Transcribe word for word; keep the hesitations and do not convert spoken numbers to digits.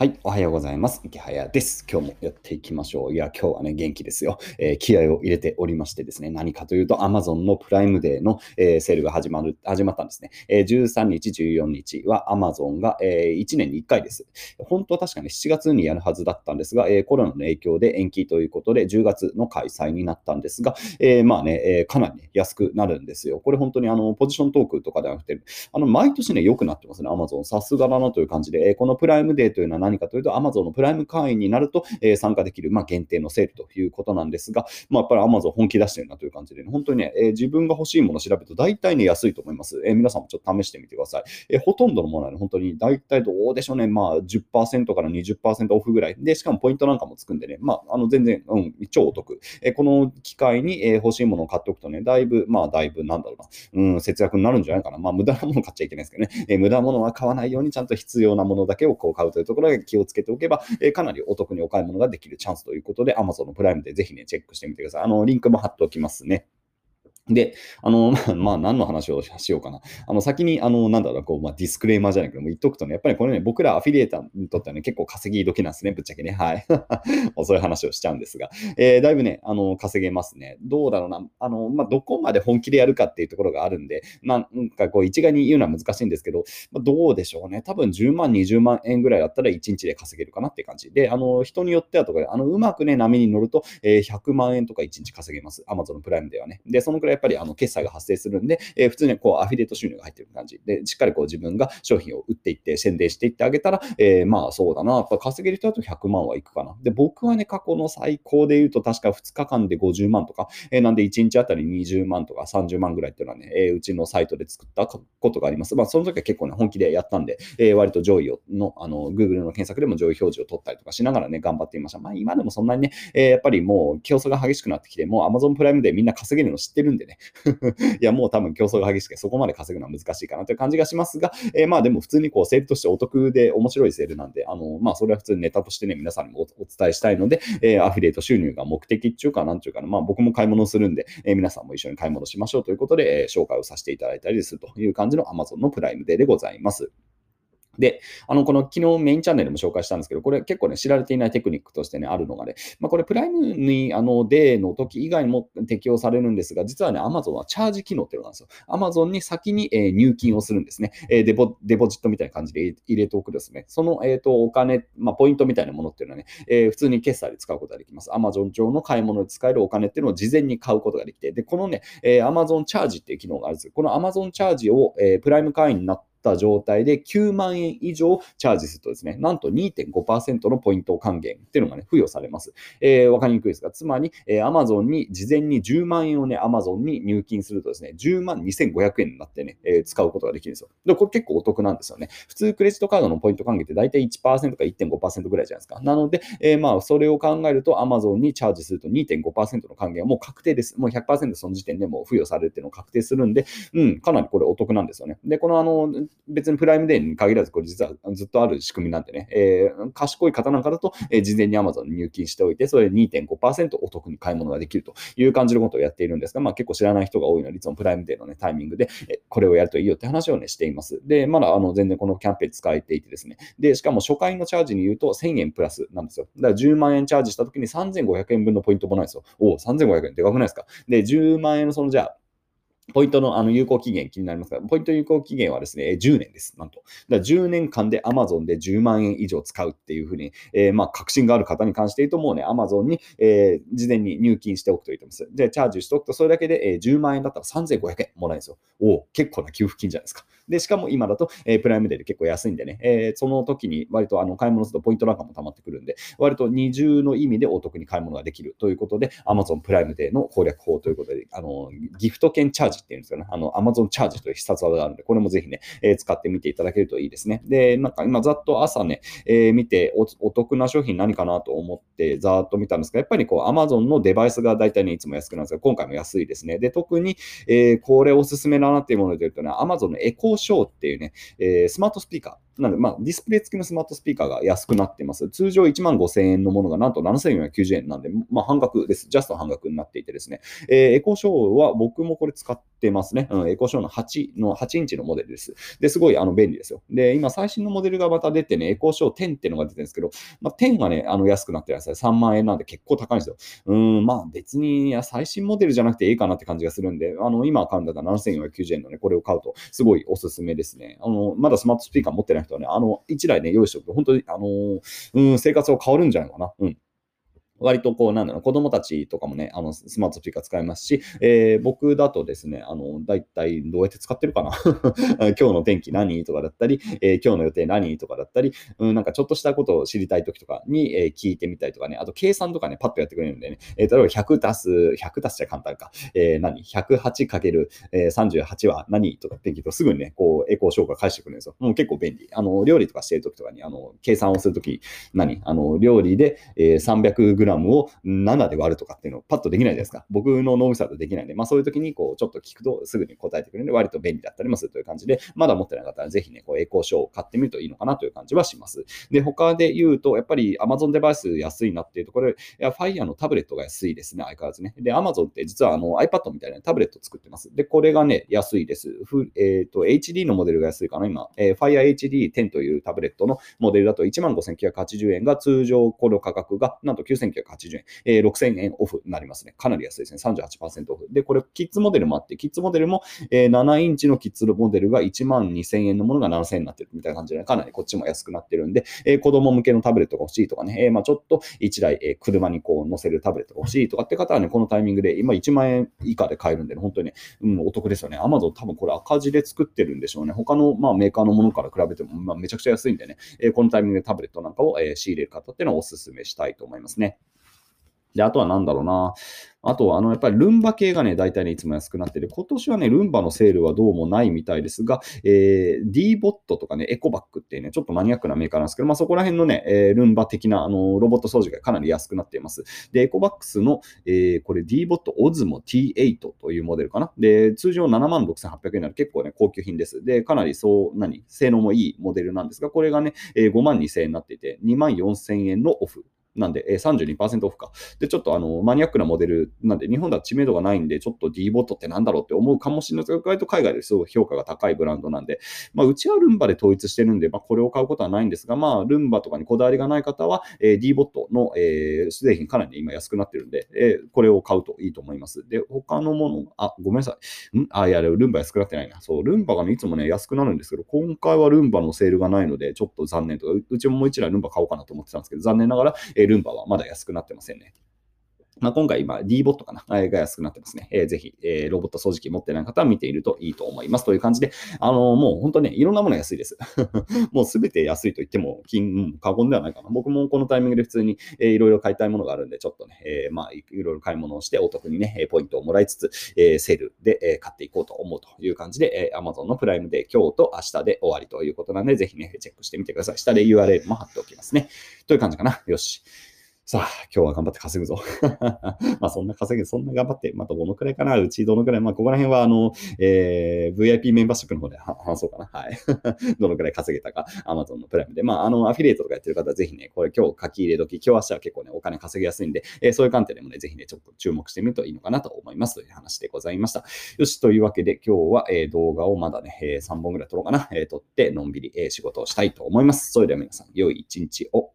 はい。おはようございます。池早です。今日もやっていきましょう。いや、今日はね、元気ですよ。えー、気合を入れておりましてですね、何かというと、Amazon のプライムデーの、えー、セールが始まる、始まったんですね。えー、じゅうさんにち、じゅうよっかは Amazon が、えー、いちねんにいっかいです。本当は確かね、しちがつにやるはずだったんですが、えー、コロナの影響で延期ということで、じゅうがつの開催になったんですが、えー、まあね、えー、かなり、ね、安くなるんですよ。これ本当にあの、ポジショントークとかではなくて、あの、毎年ね、良くなってますね、Amazon。さすがだなという感じで、えー、このプライムデーというのは、何かというと Amazon のプライム会員になると、えー、参加できる、まあ、限定のセールということなんですが、まあ、やっぱり Amazon 本気出してるなという感じで、ね、本当にね、えー、自分が欲しいものを調べると大体ね安いと思います。えー、皆さんもちょっと試してみてください。えー、ほとんどのものは、ね、本当に大体どうでしょうね、まあ、じゅっパーセント から にじゅっパーセント オフぐらいで、しかもポイントなんかもつくんでね、まあ、あの全然、うん、超お得。えー、この機会に、えー、欲しいものを買っておくとね、だいぶ、まあ、だいぶなんだろうな、うん、節約になるんじゃないかな。まあ、無駄なもの買っちゃいけないですけどね、えー、無駄なものは買わないようにちゃんと必要なものだけをこう買うというところ気をつけておけば、えー、かなりお得にお買い物ができるチャンスということで、Amazon のプライムでぜひね、チェックしてみてください。あの、リンクも貼っておきますね。で、あの、まあ、何の話をしようかな。あの、先に、あの、なんだろう、こう、まあ、ディスクレーマーじゃないけども、言っとくとね、やっぱりこれね、僕らアフィリエーターにとってはね、結構稼ぎ時なんですね、ぶっちゃけね。はい。そういう話をしちゃうんですが、えー、だいぶね、あの、稼げますね。どうだろうな、あの、まあ、どこまで本気でやるかっていうところがあるんで、なんかこう、一概に言うのは難しいんですけど、まあ、どうでしょうね。多分じゅうまん、にじゅうまんえんぐらいだったらいちにちで稼げるかなって感じで、あの、人によってはとか、あの、うまくね、波に乗ると、えー、ひゃくまんえんとかいちにち稼げます。Amazon プライムではね。で、そのくらいやっぱりあの決済が発生するんで、えー、普通にこうアフィリエイト収入が入ってる感じで、しっかりこう自分が商品を売っていって、宣伝していってあげたら、えー、まあそうだな、やっぱ稼げる人だとひゃくまんはいくかな。で、僕はね、過去の最高で言うと、確かふつかかんでごじゅうまんとか、えー、なんでいちにちあたりにじゅうまんとかさんじゅうまんぐらいっていうのはね、えー、うちのサイトで作ったことがあります。まあその時は結構ね、本気でやったんで、えー、割と上位をの、あの、Google の検索でも上位表示を取ったりとかしながらね、頑張っていました。まあ今でもそんなにね、えー、やっぱりもう競争が激しくなってきて、もう Amazon プライムでみんな稼げるの知ってるんで、いやもう多分競争が激しくてそこまで稼ぐのは難しいかなという感じがしますが、えー、まあでも普通にこうセールとしてお得で面白いセールなんで、あのまあそれは普通にネタとしてね皆さんにも お, お伝えしたいので、えー、アフィリエイト収入が目的っていうかなんていうかな、まあ僕も買い物するんで、えー、皆さんも一緒に買い物しましょうということで、えー、紹介をさせていただいたりするという感じの Amazon のプライムデーでございます。で、あの、この昨日メインチャンネルでも紹介したんですけど、これ結構ね、知られていないテクニックとしてね、あるのがね、まあ、これプライムに、あの、デーの時以外も適用されるんですが、実はね、Amazon はチャージ機能っていうのなんですよ。Amazon に先に、えー、入金をするんですね、えーデポ。デポジットみたいな感じで入れておくですね。その、えっと、お金、まあ、ポイントみたいなものっていうのはね、えー、普通に決済で使うことができます。Amazon 上の買い物で使えるお金っていうのを事前に買うことができて、で、このね、えー、Amazon チャージっていう機能があるんですよ。この Amazon チャージを、えー、プライム会員になって、た状態できゅうまんえん以上チャージするとですね、なんと にてんごパーセント のポイント還元っていうのがね、付与されます。えー、わかりにくいですが、つまり、えー、Amazon に事前にじゅうまんえんをね、Amazon に入金するとですね、じゅうまんにせんごひゃくえんになってね、えー、使うことができるんですよ。で、これ結構お得なんですよね。普通クレジットカードのポイント還元って大体 いちパーセント か いってんごパーセント ぐらいじゃないですか。なので、えー、まあ、それを考えると Amazon にチャージすると にてんごパーセント の還元はもう確定です。もう ひゃくパーセント その時点でもう付与されるっていうのを確定するんで、うん、かなりこれお得なんですよね。で、このあの、別にプライムデーに限らず、これ実はずっとある仕組みなんでね、えー、賢い方なんかだと、えー、事前に Amazon に入金しておいて、それで にてんごパーセント お得に買い物ができるという感じのことをやっているんですが、まあ、結構知らない人が多いので、いつもプライムデーの、ね、タイミングで、えー、これをやるといいよって話を、ね、しています。で、まだあの全然このキャンペーン使えていてですね、で、しかも初回のチャージに言うとせんえんプラスなんですよ。だからじゅうまんえんチャージしたときにさんぜんごひゃくえんぶんのポイントもないですよ。おお、さんぜんごひゃくえんでかくないですか。で、じゅうまんえんのそのじゃあ、ポイントのあの有効期限気になりますが、ポイント有効期限はですね、じゅうねんです。なんと。だからじゅうねんかんで Amazon でじゅうまんえん以上使うっていうふうに、えー、まあ確信がある方に関して言うと、もうね、Amazon に、えー、事前に入金しておくといいと思います。で、チャージしておくと、それだけで、えー、じゅうまんえんだったらさんぜんごひゃくえんもらえるんですよ。おお、結構な給付金じゃないですか。で、しかも今だと、えー、プライムデーで結構安いんでね、えー、その時に割とあの買い物するとポイントなんかも溜まってくるんで、割と二重の意味でお得に買い物ができるということで、Amazon プライムデーの攻略法ということで、あの、ギフト券チャージっていうんですよね。あの、Amazon チャージという必殺技があるので、これもぜひね、えー、使ってみていただけるといいですね。で、なんか今、ざっと朝ね、えー、見てお、お得な商品何かなと思って、ざーっと見たんですが、やっぱりこう、Amazon のデバイスが大体ね、いつも安くなるんですが、今回も安いですね。で、特に、えー、これおすすめだなっていうもので言うとね、Amazon のエコーショーっていうね、えー、スマートスピーカー。なので、まあ、ディスプレイ付きのスマートスピーカーが安くなっています。通常いちまんごせんえんのものがなんとななせんよんひゃくきゅうじゅうえんなんで、まあ、半額です。ジャスト半額になっていてですね。えー、エコーショーは僕もこれ使ってますね。うん、エコーショーのはちのはちインチのモデルです。で、すごいあの便利ですよ。で、今最新のモデルがまた出てね、エコーショーじゅうっていうのが出てるんですけど、まあ、じゅうがね、あの安くなってるやつでさんまんえんなんで結構高いんですよ。うーん、まあ別に最新モデルじゃなくていいかなって感じがするんで、あの、今買うんだったらななせんよんひゃくきゅうじゅうえんのね、これを買うとすごいおすすめですね。あの、まだスマートスピーカー持ってない人はね、あの、いちだいね、用意しておくと、本当に、あのー、うん、生活が変わるんじゃないかな。うん。割とこう、なんだろう、子供たちとかもね、あの、スマートスピーカー使えますし、えー、僕だとですね、あの、だいたいどうやって使ってるかな今日の天気何とかだったり、えー、今日の予定何とかだったり、うん、なんかちょっとしたことを知りたいときとかに、えー、聞いてみたりとかね、あと計算とかね、パッとやってくれるんでね、えー、例えばひゃくたす、ひゃく足しちゃ簡単か、えー、何 ひゃくはちかけるさんじゅうはち は何とかって聞くとすぐにね、こう、エコー消化返してくれるんですよ。もう結構便利。あの、料理とかしてるときとかに、あの、計算をするとき、何あの、料理で、えー、さんびゃくグラムをななで割るとかっていうのをパッとできないじゃないですか。僕の脳みそだとできないんで、まあそういう時にこうちょっと聞くとすぐに答えてくれるので割と便利だったりもするという感じで、まだ持ってなかったらぜひね、こうエコーショーを買ってみるといいのかなという感じはします。で、他で言うと、やっぱり Amazon デバイス安いなっていうところで、Fire のタブレットが安いですね、相変わらずね。で、Amazon って実はあの iPad みたいなタブレット作ってます。で、これがね、安いです。えっと、エイチディー のモデルが安いかな、今。えー、Fire エイチディーテン というタブレットのモデルだと いちまんごせんきゅうひゃくはちじゅうえんが通常この価格がなんときゅうせんきゅうひゃくはちじゅうえん、えー、ろくせんえんオフになりますね。かなり安いですね。さんじゅうはちパーセント オフ。で、これ、キッズモデルもあって、キッズモデルも、えー、ななインチのキッズモデルがいちまんにせんえんのものがななせんえんになってるみたいな感じで、かなりこっちも安くなってるんで、えー、子供向けのタブレットが欲しいとかね、えー、まあちょっといちだい、えー、車にこう乗せるタブレットが欲しいとかって方はね、このタイミングで今いちまんえん以下で買えるんで、ね、本当にね、うん、お得ですよね。Amazon 多分これ赤字で作ってるんでしょうね。他の、まあ、メーカーのものから比べても、まあ、めちゃくちゃ安いんでね、えー、このタイミングでタブレットなんかを、えー、仕入れる方っていうのをお勧めしたいと思いますね。で、あとは何だろうな。あとは、あの、やっぱりルンバ系がね、大体ね、いつも安くなってる。今年はね、ルンバのセールはどうもないみたいですが、えー、ディーボット とかね、エコバッグっていうね、ちょっとマニアックなメーカーなんですけど、まあそこら辺のね、えー、ルンバ的な、あの、ロボット掃除がかなり安くなっています。で、エコバックスの、えー、これ ディーボット オズモ ティーエイト というモデルかな。で、通常ななまんろくせんはっぴゃくえんなので結構ね、高級品です。で、かなりそう、何、性能もいいモデルなんですが、これがね、えー、ごまんにせんえんになっていて、にまんよんせんえんのオフ。なんで、さんじゅうにパーセント オフか。で、ちょっとあの、マニアックなモデルなんで、日本では知名度がないんで、ちょっと ディーボット ってなんだろうって思うかもしれないですが、割と海外ですごい評価が高いブランドなんで、まあ、うちはルンバで統一してるんで、まあ、これを買うことはないんですが、まあ、ルンバとかにこだわりがない方は、えー、ディーボット の、えー、製品かなり今安くなってるんで、えー、これを買うといいと思います。で、他のもの、あ、ごめんなさい。んあ、いや、ルンバ安くなってないな。そう、ルンバが、ね、いつもね、安くなるんですけど、今回はルンバのセールがないので、ちょっと残念とか、う, うちももう一台ルンバ買おうかなと思ってたんですけど、残念ながら、えールンバはまだ安くなってませんね。まあ、今回、今、ディーボット かなが安くなってますね。えー、ぜひ、えー、ロボット掃除機持ってない方は見ているといいと思います。という感じで、あのー、もう本当ね、いろんなもの安いです。もうすべて安いと言っても、金、過言ではないかな。僕もこのタイミングで普通に、えー、いろいろ買いたいものがあるんで、ちょっとね、えー、まあ、いろいろ買い物をして、お得にね、ポイントをもらいつつ、えー、セールで、えー、買っていこうと思うという感じで、えー、Amazon のプライムで今日と明日で終わりということなんで、ぜひね、チェックしてみてください。下で ユーアールエル も貼っておきますね。という感じかな。よし。さあ、今日は頑張って稼ぐぞ。まあ、そんな稼ぐ、そんな頑張って、またどのくらいかな、うちどのくらい、まあ、ここら辺は、あの、えー、ブイアイピー メンバーシップの方で話そうかな。はい。どのくらい稼げたか、Amazon のプライムで。まあ、あの、アフィリエイトとかやってる方は、ぜひね、これ今日書き入れ時、今日明日は結構ね、お金稼ぎやすいんで、えー、そういう観点でもね、ぜひね、ちょっと注目してみるといいのかなと思います。という話でございました。よし、というわけで、今日は、えー、動画をまだね、えー、さんぼんぐらい撮ろうかな。えー、撮って、のんびり、えー、仕事をしたいと思います。それでは皆さん、良い一日を。